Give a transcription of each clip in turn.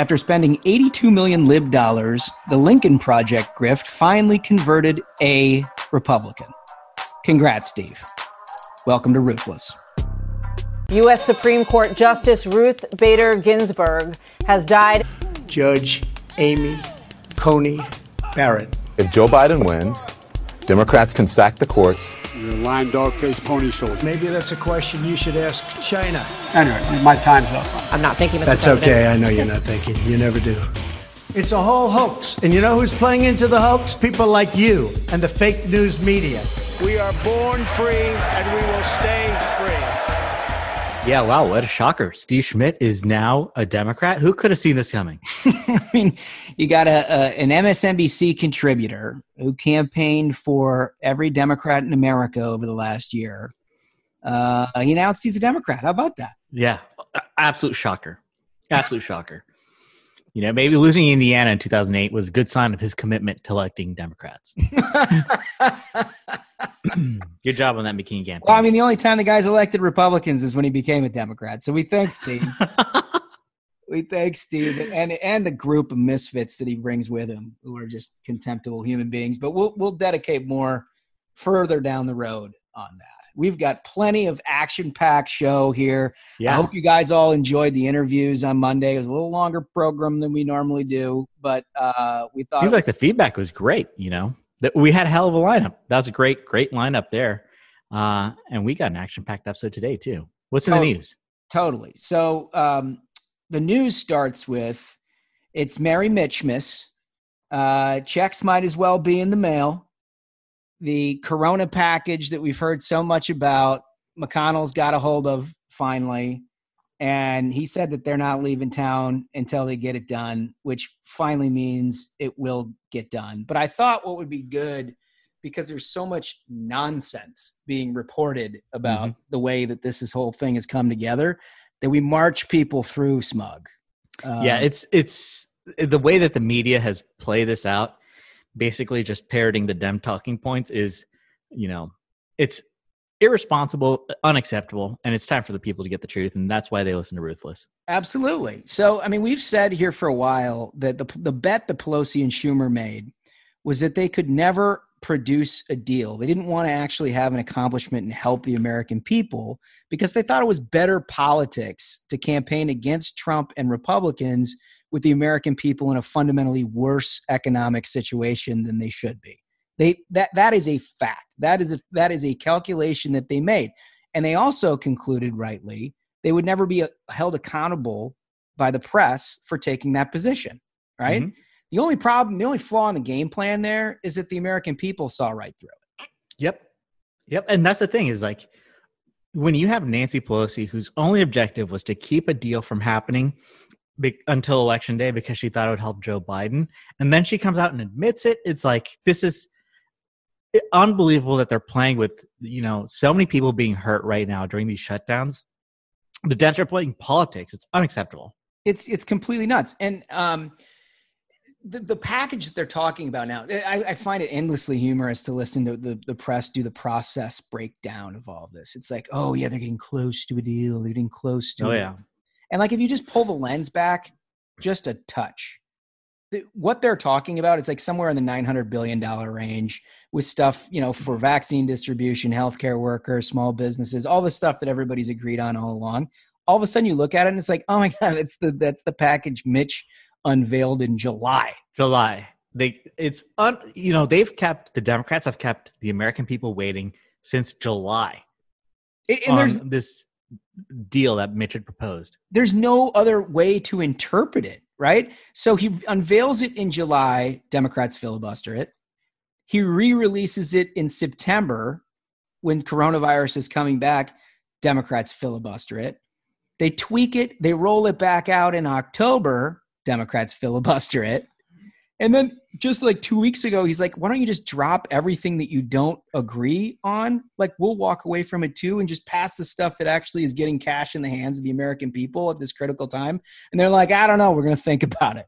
After spending 82 million lib dollars, the Lincoln Project grift finally converted a Republican. Congrats, Steve. Welcome to Ruthless. U.S. Supreme Court Justice Ruth Bader Ginsburg has died. Judge Amy Coney Barrett. If Joe Biden wins, Democrats can sack the courts. You're a lying dog-faced pony soldier. Maybe that's a question you should ask China. Anyway, my time's up. I'm not thinking, Mr. President. That's okay. I know you're not thinking. You never do. It's a whole hoax. And you know who's playing into the hoax? People like you and the fake news media. We are born free and we will stay free. Yeah, wow, what a shocker. Steve Schmidt is now a Democrat. Who could have seen this coming? I mean, you got an MSNBC contributor who campaigned for every Democrat in America over the last year. He announced he's a Democrat. How about that? Yeah, absolute shocker. Absolute shocker. You know, maybe losing Indiana in 2008 was a good sign of his commitment to electing Democrats. Good job on that McCain campaign. Well, I mean, the only time the guy's elected Republicans is when he became a Democrat. So we thank Steve. We thank Steve and the group of misfits that he brings with him, who are just contemptible human beings. But we'll dedicate more further down the road on that. We've got plenty of action-packed show here. Yeah. I hope you guys all enjoyed the interviews on Monday. It was a little longer program than we normally do, but we thought... Seems like the feedback was great, you know. We had a hell of a lineup. That was a great, great lineup there. And we got an action-packed episode today, too. What's in the news? Totally. So the news starts with, it's Merry Mitchmas. Checks might as well be in the mail. The Corona package that we've heard so much about, McConnell's got a hold of finally, and he said that they're not leaving town until they get it done, which finally means it will get done. But I thought what would be good, because there's so much nonsense being reported about the way that this whole thing has come together, that we march people through smug. It's the way that the media has played this out. Basically just parroting the Dem talking points is, you know, it's irresponsible, unacceptable, and it's time for the people to get the truth, and that's why they listen to Ruthless. Absolutely. So, I mean, we've said here for a while that the bet that Pelosi and Schumer made was that they could never produce a deal. They didn't want to actually have an accomplishment and help the American people because they thought it was better politics to campaign against Trump and Republicans with the American people in a fundamentally worse economic situation than they should be. That is a fact. That is a calculation that they made. And they also concluded rightly, they would never be held accountable by the press for taking that position, right? Mm-hmm. The only flaw in the game plan there is that the American people saw right through it. Yep. And that's the thing is, like, when you have Nancy Pelosi, whose only objective was to keep a deal from happening until election day because she thought it would help Joe Biden. And then she comes out and admits it. It's like, this is unbelievable that they're playing with, you know, so many people being hurt right now during these shutdowns. The Dems are playing politics. It's unacceptable. It's completely nuts. And the package that they're talking about now, I find it endlessly humorous to listen to the press do the process breakdown of all of this. It's like, oh yeah, they're getting close to a deal. They're getting close to a deal. And like, if you just pull the lens back just a touch, what they're talking about, it's like somewhere in the $900 billion range with stuff, you know, for vaccine distribution, healthcare workers, small businesses, all the stuff that everybody's agreed on all along. All of a sudden you look at it and it's like, oh my God, that's the package Mitch unveiled in July. The Democrats have kept the American people waiting since July. There's deal that Mitch had proposed. There's no other way to interpret it, right? So he unveils it in July, Democrats filibuster it. He re-releases it in September when coronavirus is coming back, Democrats filibuster it. They tweak it, they roll it back out in October, Democrats filibuster it. And then just like 2 weeks ago, he's like, why don't you just drop everything that you don't agree on? Like, we'll walk away from it too and just pass the stuff that actually is getting cash in the hands of the American people at this critical time. And they're like, I don't know, we're going to think about it.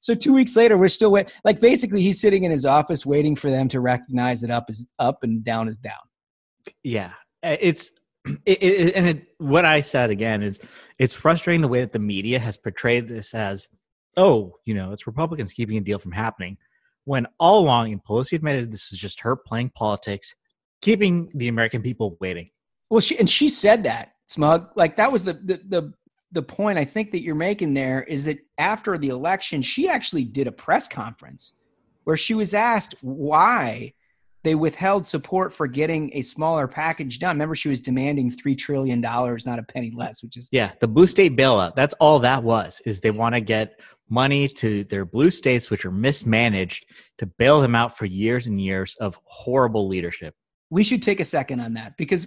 So 2 weeks later, we're still waiting. Like, basically he's sitting in his office waiting for them to recognize that up is up and down is down. Yeah, it's what I said again is it's frustrating the way that the media has portrayed this as, oh, you know, it's Republicans keeping a deal from happening, when all along, and Pelosi admitted, this is just her playing politics, keeping the American people waiting. Well, she said that, Smug. Like, that was the point I think that you're making there, is that after the election, she actually did a press conference where she was asked why they withheld support for getting a smaller package done. Remember, she was demanding $3 trillion, not a penny less, which is... Yeah, the blue state bailout. That's all that was, is they want to get money to their blue states, which are mismanaged, to bail them out for years and years of horrible leadership. We should take a second on that, because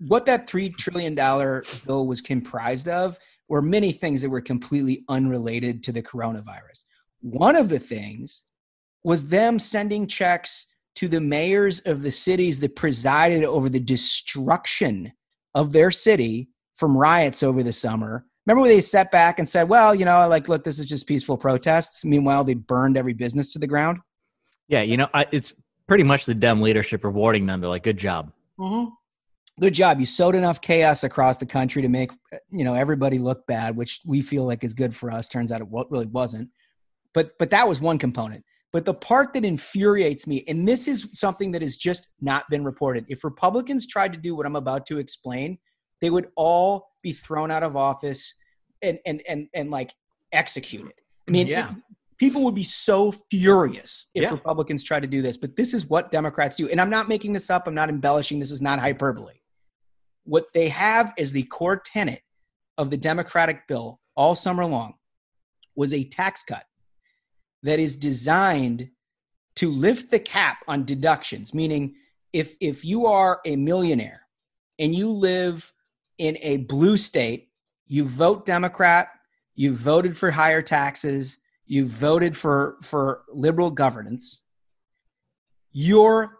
what that $3 trillion bill was comprised of were many things that were completely unrelated to the coronavirus. One of the things was them sending checks to the mayors of the cities that presided over the destruction of their city from riots over the summer. Remember when they sat back and said, well, you know, like, look, this is just peaceful protests. Meanwhile, they burned every business to the ground. Yeah, you know, it's pretty much the dumb leadership rewarding them. They're like, good job. Mm-hmm. Good job. You sowed enough chaos across the country to make, you know, everybody look bad, which we feel like is good for us. Turns out it really wasn't. But that was one component. But the part that infuriates me, and this is something that has just not been reported. If Republicans tried to do what I'm about to explain, they would all be thrown out of office and like executed. I mean, yeah. People would be so furious if Republicans tried to do this. But this is what Democrats do. And I'm not making this up. I'm not embellishing. This is not hyperbole. What they have as the core tenet of the Democratic bill all summer long was a tax cut that is designed to lift the cap on deductions, meaning if you are a millionaire and you live in a blue state, you vote Democrat, you voted for higher taxes, you voted for liberal governance, you are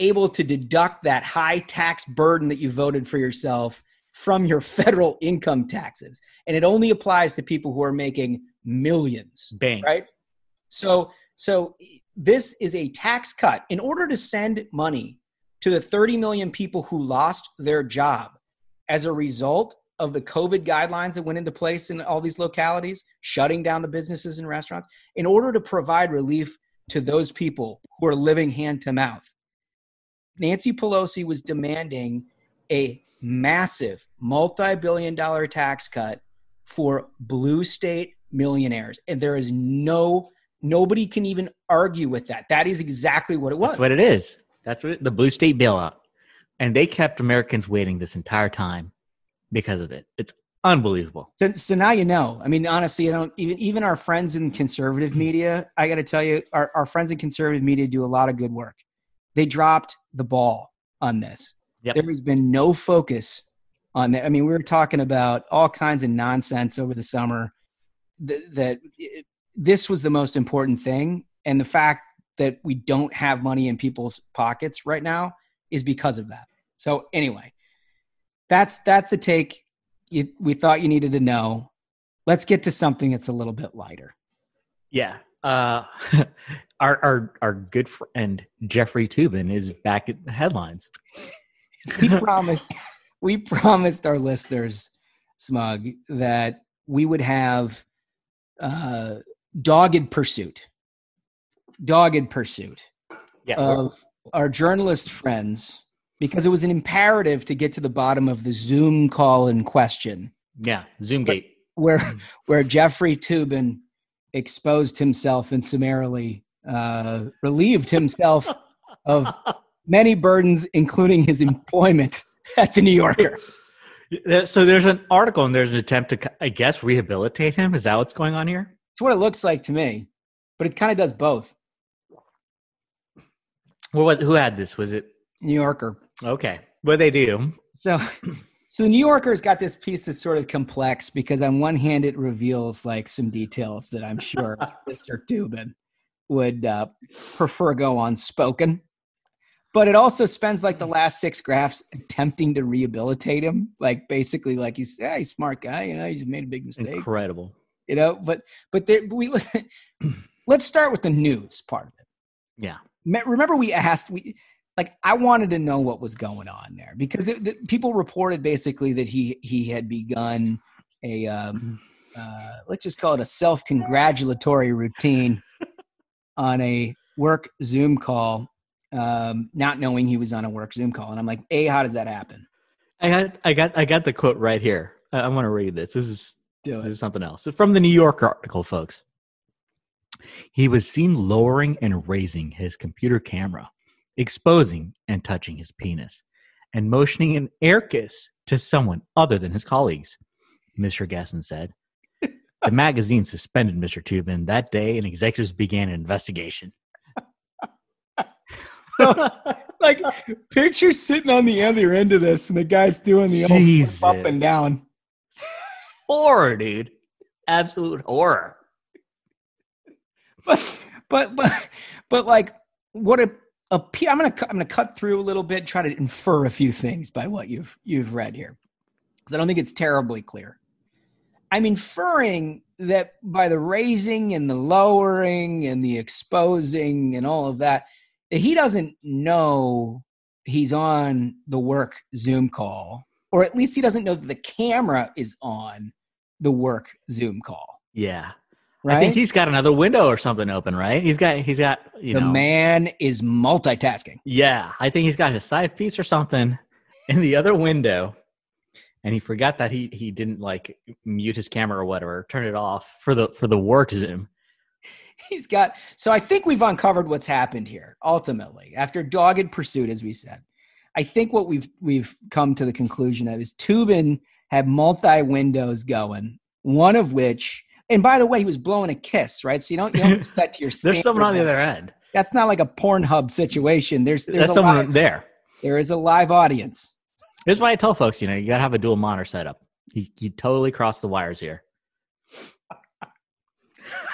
able to deduct that high tax burden that you voted for yourself from your federal income taxes. And it only applies to people who are making millions, bang, right? So this is a tax cut. In order to send money to the 30 million people who lost their job as a result of the COVID guidelines that went into place in all these localities, shutting down the businesses and restaurants, in order to provide relief to those people who are living hand to mouth, Nancy Pelosi was demanding a massive multi-billion-dollar tax cut for blue state millionaires. And there is nobody can even argue with that. That is exactly what it was. That's what it is. That's what the blue state bailout. And they kept Americans waiting this entire time because of it. It's unbelievable. So now you know. I mean, honestly, I don't even our friends in conservative media, I got to tell you, our friends in conservative media do a lot of good work. They dropped the ball on this. Yep. There has been no focus on that. I mean, we were talking about all kinds of nonsense over the summer this was the most important thing. And the fact that we don't have money in people's pockets right now is because of that. So anyway, that's the take we thought you needed to know. Let's get to something that's a little bit lighter. Yeah. Our good friend, Jeffrey Toobin, is back at the headlines. We promised our listeners, Smug, that we would have, dogged pursuit of our journalist friends, because it was an imperative to get to the bottom of the Zoom call in question. Yeah, Zoomgate. Where Jeffrey Toobin exposed himself and summarily relieved himself of many burdens, including his employment at the New Yorker. So there's an article and there's an attempt to, I guess, rehabilitate him. Is that what's going on here? It's what it looks like to me, but it kind of does both. Who had this? Was it New Yorker? Okay. What they do? So the New Yorker's got this piece that's sort of complex because on one hand it reveals like some details that I'm sure Mr. Toobin would prefer go unspoken. But it also spends like the last six graphs attempting to rehabilitate him. Like basically like he's a smart guy, you know, he just made a big mistake. Incredible. You know, but let's start with the news part of it. Yeah. Remember we asked, like, I wanted to know what was going on there, because people reported basically that he had begun a, let's just call it a self-congratulatory routine on a work Zoom call, not knowing he was on a work Zoom call. And I'm like, A, how does that happen? I got the quote right here. I want to read this. This is something else. So from the New York article, folks. He was seen lowering and raising his computer camera, exposing and touching his penis, and motioning an air kiss to someone other than his colleagues, Mr. Gasson said. The magazine suspended Mr. Toobin that day, and executives began an investigation. Like, picture sitting on the other end of this, and the guy's doing the old up and down. Horror, dude. Absolute horror. But like, what I'm gonna cut through a little bit, try to infer a few things by what you've read here, because I don't think it's terribly clear. I'm inferring that by the raising and the lowering and the exposing and all of that, that he doesn't know he's on the work Zoom call, or at least he doesn't know that the camera is on the work Zoom call. Yeah. Right? I think he's got another window or something open, right? He's got the man is multitasking. Yeah. I think he's got his side piece or something in the other window. And he forgot that he didn't like mute his camera or whatever, turn it off for the work Zoom. So I think we've uncovered what's happened here, ultimately. After dogged pursuit, as we said, I think what we've come to the conclusion of is Toobin had multi windows going, one of which, and by the way, he was blowing a kiss, right? So you don't do that to your standard. There's someone on the other end. That's not like a Pornhub situation. There's someone there. There is a live audience. Here's why I tell folks, you got to have a dual monitor setup. You totally cross the wires here.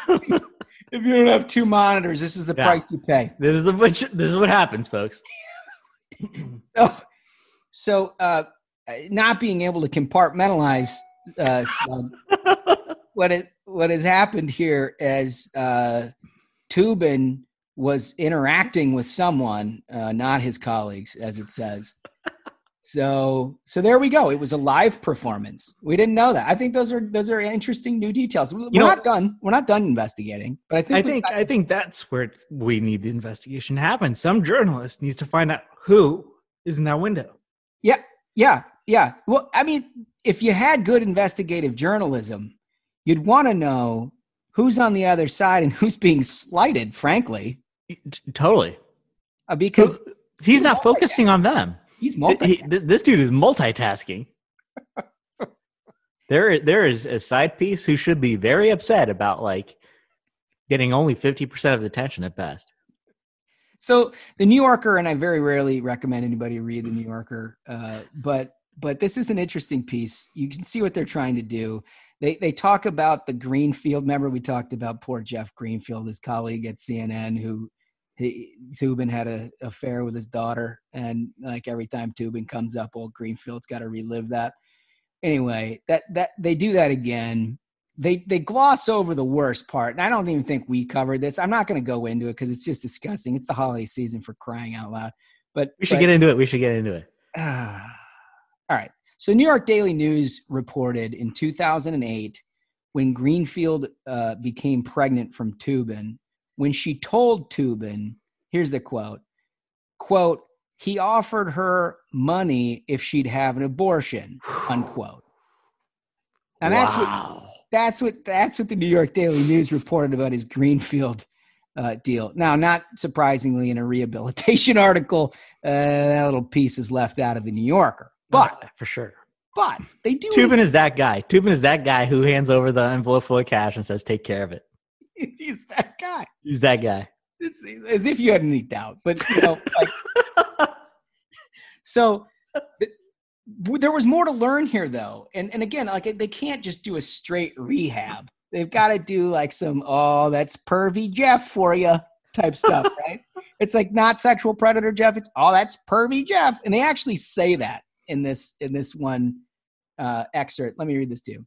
If you don't have two monitors, this is the price you pay. This is what happens, folks. So not being able to compartmentalize what has happened here as Toobin was interacting with someone, not his colleagues, as it says. So there we go. It was a live performance. We didn't know that. I think those are interesting new details. We're not done. We're not done investigating. But I think that's where we need the investigation to happen. Some journalist needs to find out who is in that window. Yeah. Well, I mean, if you had good investigative journalism, you'd want to know who's on the other side and who's being slighted, frankly. Totally. Because he's not focusing on them. He's multitasking. This dude is multitasking. There is a side piece who should be very upset about like getting only 50% of the attention at best. So the New Yorker, and I very rarely recommend anybody read the New Yorker, but this is an interesting piece. You can see what they're trying to do. They talk about the Greenfield. Remember we talked about poor Jeff Greenfield, his colleague at CNN, who. Toobin had an affair with his daughter, and like every time Toobin comes up, old Greenfield's got to relive that. Anyway, that they do that again. They gloss over the worst part, and I don't even think we covered this. I'm not going to go into it because it's just disgusting. It's the holiday season, for crying out loud. But We should get into it. All right. So New York Daily News reported in 2008 when Greenfield became pregnant from Toobin, when she told Toobin, here's the quote, he offered her money if she'd have an abortion, unquote. And that's what the New York Daily News reported about his Greenfield deal. Now, not surprisingly, in a rehabilitation article, that little piece is left out of the New Yorker. But for sure. But they do. Toobin is that guy who hands over the envelope full of cash and says, take care of it. He's that guy. It's as if you had any doubt, but like, so there was more to learn here though. And again, like they can't just do a straight rehab. They've got to do like some, oh, that's pervy Jeff for you type stuff, right? It's like not sexual predator Jeff. It's, oh, that's pervy Jeff. And they actually say that in this one excerpt. Let me read this to you.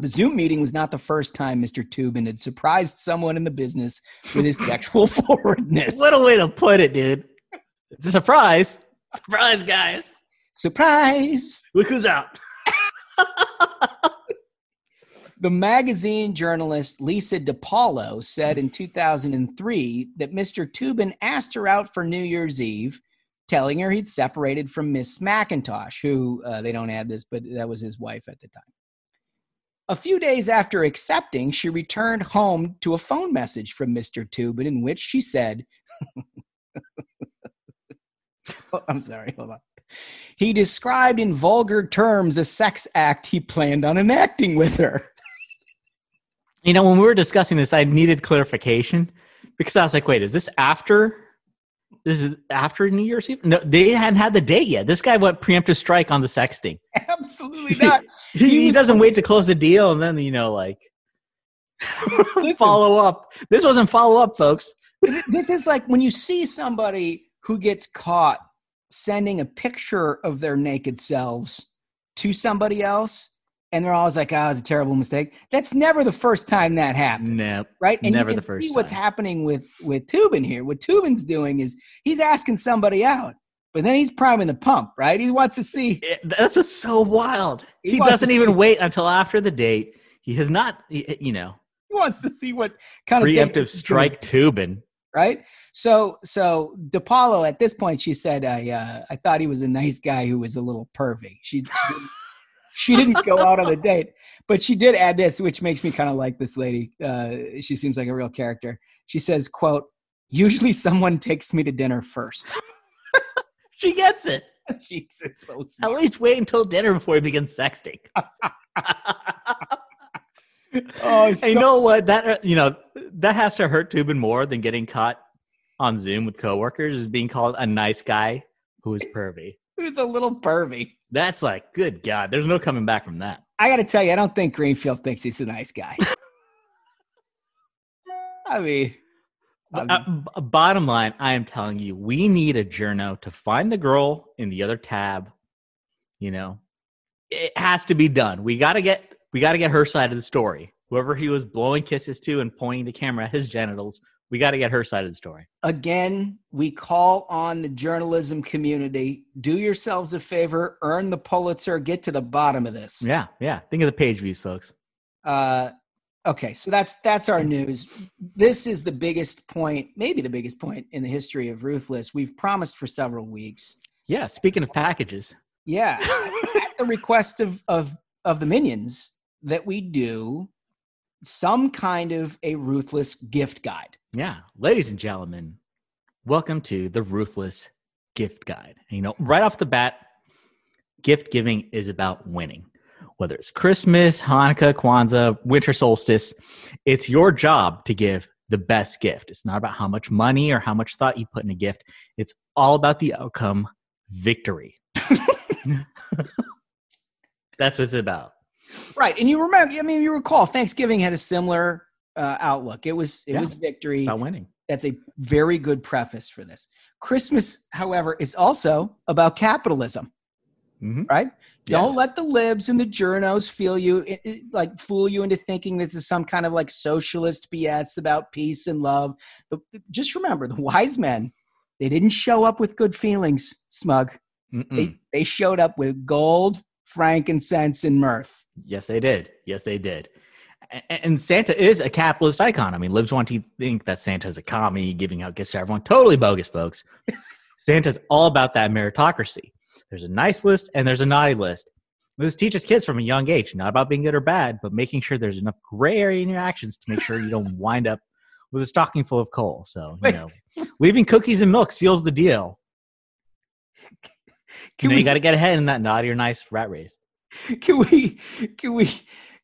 The Zoom meeting was not the first time Mr. Toobin had surprised someone in the business with his sexual forwardness. What a way to put it, dude. Surprise. Surprise, guys. Surprise. Look who's out. The magazine journalist Lisa DePaulo said in 2003 that Mr. Toobin asked her out for New Year's Eve, telling her he'd separated from Miss McIntosh, who they don't add this, but that was his wife at the time. A few days after accepting, she returned home to a phone message from Mr. Toobin in which she said, I'm sorry, hold on. He described in vulgar terms a sex act he planned on enacting with her. You know, when we were discussing this, I needed clarification because I was like, wait, is this after? This is after New Year's Eve? No, they hadn't had the date yet. This guy went preemptive strike on the sexting. Absolutely not. he doesn't wait to close the deal and then, you know, like, follow up. This wasn't follow up, folks. This is like when you see somebody who gets caught sending a picture of their naked selves to somebody else, and they're always like, oh, it's a terrible mistake. That's never the first time that happens. No, right? And never the first time. What's happening with Toobin here, what Toobin's doing is he's asking somebody out, but then he's priming the pump, right? He wants to see. That's what's so wild. He doesn't even wait until after the date. He has not, you know. He wants to see what kind of preemptive strike Toobin. Right? So DePaulo, at this point, she said, I thought he was a nice guy who was a little pervy. She didn't go out on a date, but she did add this, which makes me kind of like this lady. She seems like a real character. She says, quote, usually someone takes me to dinner first. She gets it. She's so smart. At least wait until dinner before he begins sexting. Oh, so- you know what? That has to hurt Toobin more than getting caught on Zoom with coworkers is being called a nice guy who is pervy. Who's a little pervy. That's like, good God, there's no coming back from that. I got to tell you, I don't think Greenfield thinks he's a nice guy. I mean. Bottom line, I am telling you, we need a journo to find the girl in the other tab. You know, it has to be done. We got to get her side of the story. Whoever he was blowing kisses to and pointing the camera at his genitals, we got to get her side of the story. Again, we call on the journalism community. Do yourselves a favor. Earn the Pulitzer. Get to the bottom of this. Yeah, yeah. Think of the page views, folks. Okay, so that's our news. This is the biggest point, maybe the biggest point in the history of Ruthless. We've promised for several weeks. Yeah, speaking of packages. Yeah, at the request of the minions, that we do some kind of a Ruthless gift guide. Yeah. Ladies and gentlemen, welcome to the Ruthless gift guide. And, you know, right off the bat, gift giving is about winning. Whether it's Christmas, Hanukkah, Kwanzaa, winter solstice, it's your job to give the best gift. It's not about how much money or how much thought you put in a gift. It's all about the outcome, victory. That's what it's about. Right. And you remember, I mean, you recall Thanksgiving had a similar outlook. It was victory. It's about winning. That's a very good preface for this. Christmas, however, is also about capitalism, right? Yeah. Don't let the libs and the journos fool you into thinking this is some kind of like socialist BS about peace and love. But just remember, the wise men, they didn't show up with good feelings, smug. They showed up with gold, frankincense, and mirth. Yes, they did. And Santa is a capitalist icon. I mean, libs want to think that Santa's a commie giving out gifts to everyone. Totally bogus, folks. Santa's all about that meritocracy. There's a nice list and there's a naughty list. This teaches kids from a young age, not about being good or bad, but making sure there's enough gray area in your actions to make sure you don't wind up with a stocking full of coal. So, you know, leaving cookies and milk seals the deal. You got to get ahead in that naughty or nice rat race.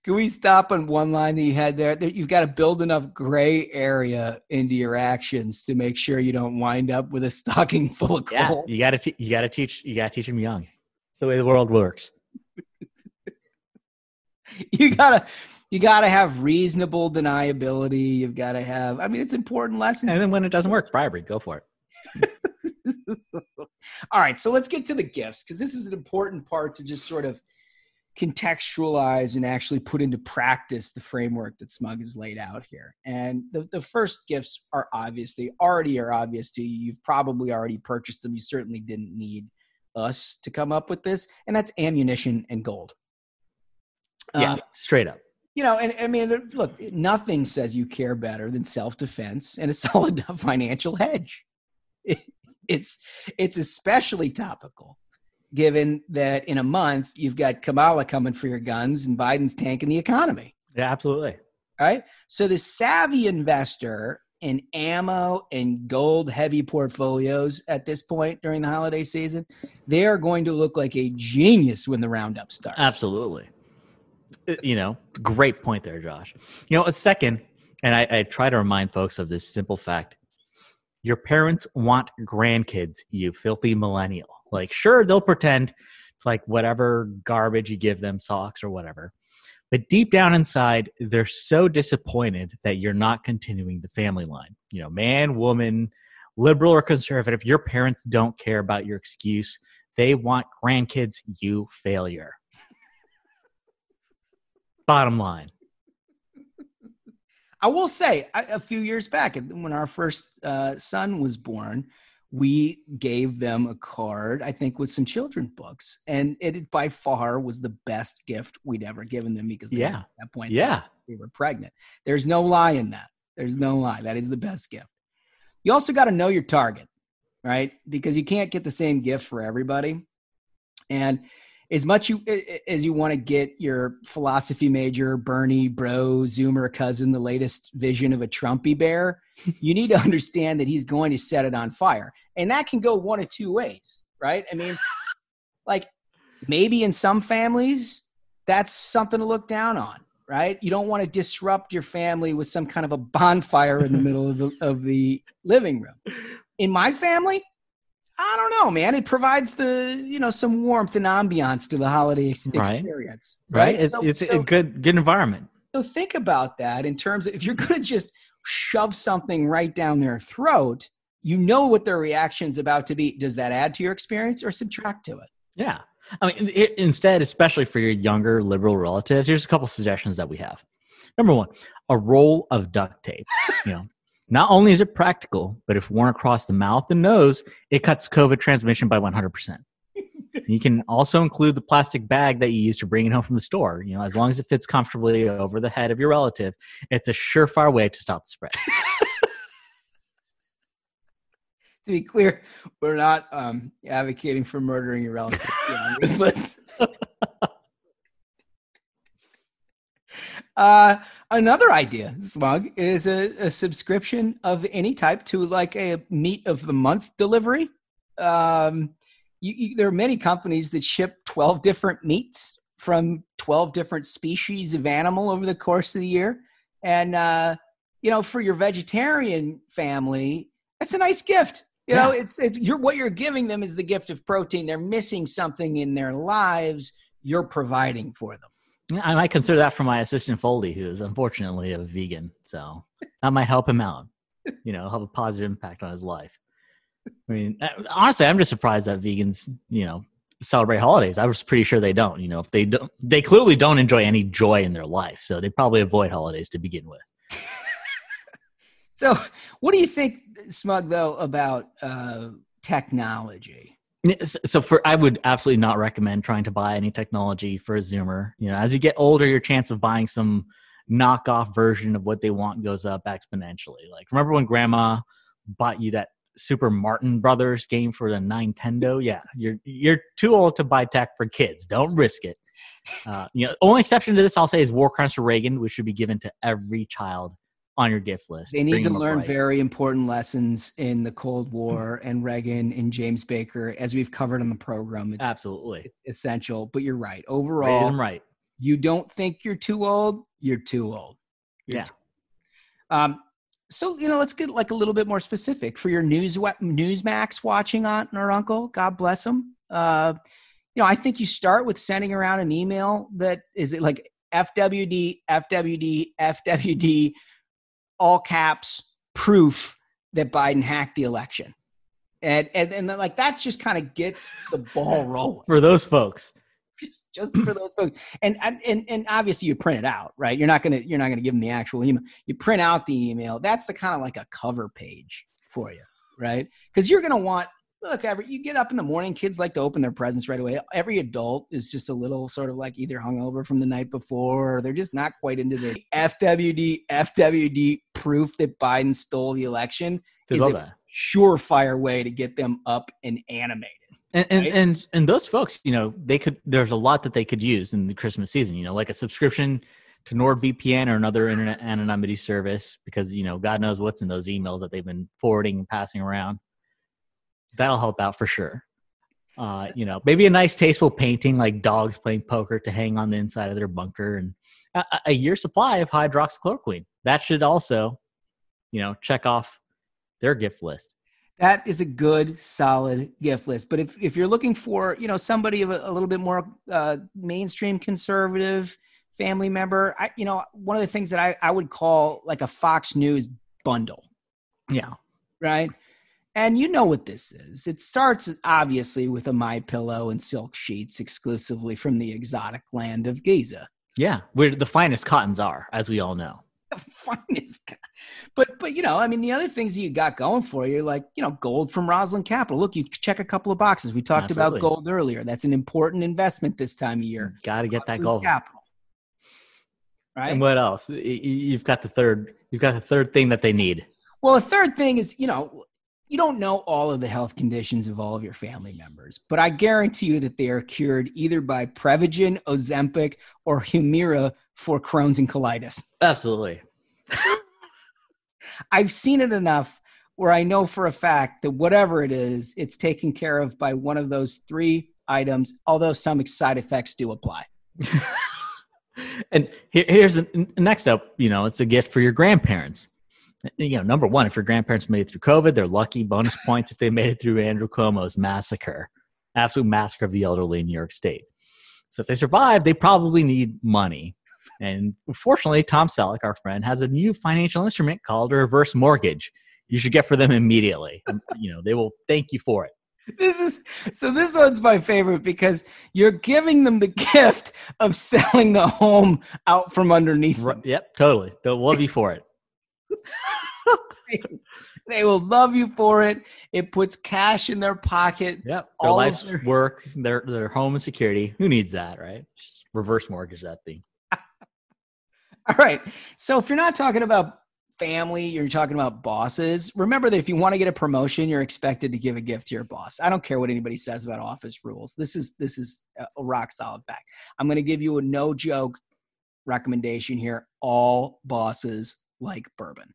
Can we stop on one line that you had there? You've got to build enough gray area into your actions to make sure you don't wind up with a stocking full of coal. Yeah, you got to teach them young. It's the way the world works. you got to have reasonable deniability. You've got to have. I mean, it's important lessons. And then when it doesn't work, bribery. Go for it. All right, so let's get to the gifts because this is an important part to just sort of contextualize and actually put into practice the framework that Smug has laid out here. And the first gifts are obvious. They already are obvious to you. You've probably already purchased them. You certainly didn't need us to come up with this. And that's ammunition and gold. Yeah, straight up. You know, and I mean, look, nothing says you care better than self-defense and a solid financial hedge. It's especially topical, given that in a month you've got Kamala coming for your guns and Biden's tanking the economy. Yeah, absolutely. All right. So the savvy investor in ammo and gold heavy portfolios at this point during the holiday season, they are going to look like a genius when the roundup starts. Absolutely. You know, great point there, Josh. You know, a second, and I try to remind folks of this simple fact. Your parents want grandkids, you filthy millennial. Like, sure, they'll pretend like whatever garbage you give them, socks or whatever. But deep down inside, they're so disappointed that you're not continuing the family line. You know, man, woman, liberal or conservative, your parents don't care about your excuse. They want grandkids, you failure. Bottom line. I will say, a few years back, when our first son was born, we gave them a card, I think, with some children's books. And it by far was the best gift we'd ever given them because at that point they were pregnant. There's no lie in that. There's no lie. That is the best gift. You also got to know your target, right? Because you can't get the same gift for everybody. And as much as you want to get your philosophy major, Bernie, bro, Zoomer cousin, the latest vision of a Trumpy bear, you need to understand that he's going to set it on fire. And that can go one of two ways, right? I mean, like maybe in some families, that's something to look down on, right? You don't want to disrupt your family with some kind of a bonfire in the middle of the living room. In my family, I don't know, man. It provides some warmth and ambiance to the holiday experience. Right? It's a good environment. So think about that in terms of if you're going to just shove something right down their throat, you know what their reaction's about to be. Does that add to your experience or subtract to it? Yeah. I mean, instead, especially for your younger liberal relatives, here's a couple suggestions that we have. Number one, a roll of duct tape, you know. Not only is it practical, but if worn across the mouth and nose, it cuts COVID transmission by 100%. You can also include the plastic bag that you use to bring it home from the store. You know, as long as it fits comfortably over the head of your relative, it's a surefire way to stop the spread. To be clear, we're not advocating for murdering your relative. Another idea, Smug, is a subscription of any type to like a meat of the month delivery. There are many companies that ship 12 different meats from 12 different species of animal over the course of the year. And, for your vegetarian family, that's a nice gift. You know, what you're giving them is the gift of protein. They're missing something in their lives. You're providing for them. I might consider that for my assistant Foldy, who is unfortunately a vegan. So that might help him out, you know, have a positive impact on his life. I mean, honestly, I'm just surprised that vegans, you know, celebrate holidays. I was pretty sure they don't, you know, if they don't, they clearly don't enjoy any joy in their life. So they probably avoid holidays to begin with. So what do you think, Smug, though, about technology? So I would absolutely not recommend trying to buy any technology for a Zoomer. You know, as you get older, your chance of buying some knockoff version of what they want goes up exponentially. Like, remember when grandma bought you that Super Martin Brothers game for the Nintendo? Yeah, you're too old to buy tech for kids. Don't risk it. Only exception to this, I'll say, is War Crimes for Reagan, which should be given to every child on your gift list. They need to learn very important lessons in the Cold War and Reagan and James Baker, as we've covered on the program. It's absolutely essential, but you're right. Overall, you don't think you're too old. You're too old. So, you know, let's get like a little bit more specific for your Newsmax watching aunt or uncle. God bless them. I think you start with sending around an email that is like FWD, FWD, FWD, all caps, proof that Biden hacked the election. And then, like, that's just kind of gets the ball rolling. For those folks, just for those folks. And obviously you print it out, right? You're not gonna give them the actual email. You print out the email. That's the kind of like a cover page for you, right? Because you're gonna want. Look, you get up in the morning, kids like to open their presents right away. Every adult is just a little sort of like either hungover from the night before, or they're just not quite into the FWD proof that Biden stole the election. They is a that. Surefire way to get them up and animated. And, right? and those folks, you know, there's a lot that they could use in the Christmas season, you know, like a subscription to NordVPN or another internet anonymity service, because, you know, God knows what's in those emails that they've been forwarding and passing around. That'll help out for sure. You know, maybe a nice tasteful painting like dogs playing poker to hang on the inside of their bunker, and a year's supply of hydroxychloroquine. That should also, you know, check off their gift list. That is a good, solid gift list. But if you're looking for, you know, somebody of a little bit more mainstream conservative family member, you know, one of the things that I would call like a Fox News bundle. Yeah. Right? And you know what this is. It starts obviously with a MyPillow and silk sheets exclusively from the exotic land of Giza. Yeah, where the finest cottons are, as we all know. The finest. But you know, I mean, the other things that you got going for you, like, you know, gold from Roslyn Capital. Look, you check a couple of boxes. We talked Absolutely. About gold earlier. That's an important investment this time of year. Got to get that gold. Capital. Right? And what else? You've got the third thing that they need. Well, a third thing is, you know, you don't know all of the health conditions of all of your family members, but I guarantee you that they are cured either by Prevagen, Ozempic, or Humira for Crohn's and colitis. Absolutely. I've seen it enough where I know for a fact that whatever it is, it's taken care of by one of those three items, although some side effects do apply. And here's the next up, you know, it's a gift for your grandparents. You know, number one, if your grandparents made it through COVID, they're lucky. Bonus points if they made it through Andrew Cuomo's massacre, absolute massacre of the elderly in New York State. So if they survive, they probably need money. And fortunately, Tom Selleck, our friend, has a new financial instrument called a reverse mortgage. You should get for them immediately. You know, they will thank you for it. This one's my favorite because you're giving them the gift of selling the home out from underneath them. Yep, totally. They'll love you for it. They will love you for it. It puts cash in their pocket. Yep. Their life's work, their home and security. Who needs that, right? Just reverse mortgage that thing. All right. So if you're not talking about family, you're talking about bosses. Remember that if you want to get a promotion, you're expected to give a gift to your boss. I don't care what anybody says about office rules. This is a rock solid fact. I'm going to give you a no joke recommendation here. All bosses like bourbon.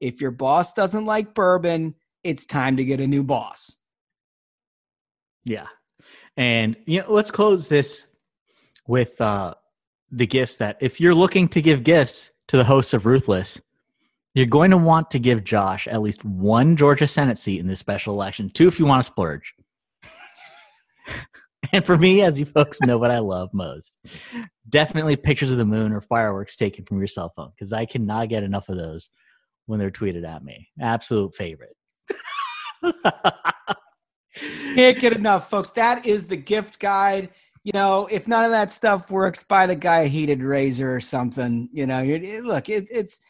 If your boss doesn't like bourbon, it's time to get a new boss. Yeah. And, you know, let's close this with the gifts that if you're looking to give gifts to the hosts of Ruthless, you're going to want to give Josh at least one Georgia Senate seat in this special election, two if you want to splurge. And for me, as you folks know what I love most, definitely pictures of the moon or fireworks taken from your cell phone, because I cannot get enough of those when they're tweeted at me. Absolute favorite. Can't get enough, folks. That is the gift guide. You know, if none of that stuff works, buy the guy a heated razor or something. You know, look, it's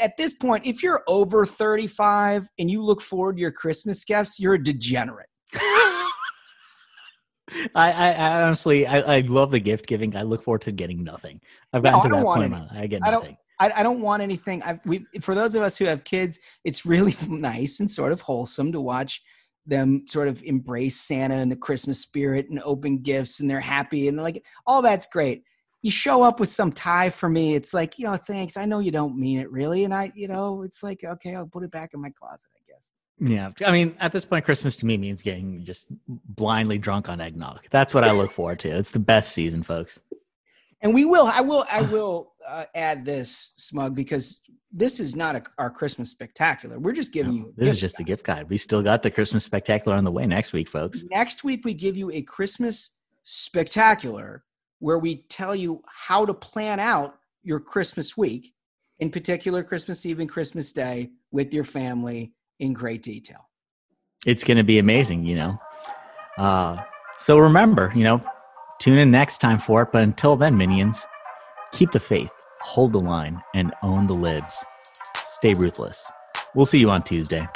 at this point, if you're over 35 and you look forward to your Christmas gifts, you're a degenerate. I honestly, I love the gift giving. I look forward to getting nothing. I've gotten to that point. I get nothing. I don't want anything. For those of us who have kids, it's really nice and sort of wholesome to watch them sort of embrace Santa and the Christmas spirit and open gifts, and they're happy and like all that's great. You show up with some tie for me. It's like, you know, thanks. I know you don't mean it really. And I, you know, it's like, okay, I'll put it back in my closet, I guess. Yeah. I mean, at this point, Christmas to me means getting just blindly drunk on eggnog. That's what I look forward to. It's the best season, folks. And I will add this, Smug, because this is not our Christmas Spectacular. We're just giving you. This is just a gift guide. We still got the Christmas Spectacular on the way next week, folks. Next week, we give you a Christmas Spectacular where we tell you how to plan out your Christmas week, in particular Christmas Eve and Christmas Day, with your family in great detail. It's going to be amazing, you know. So remember, you know, Tune in next time for it, but until then, minions, keep the faith, hold the line, and own the libs. Stay ruthless. We'll see you on Tuesday.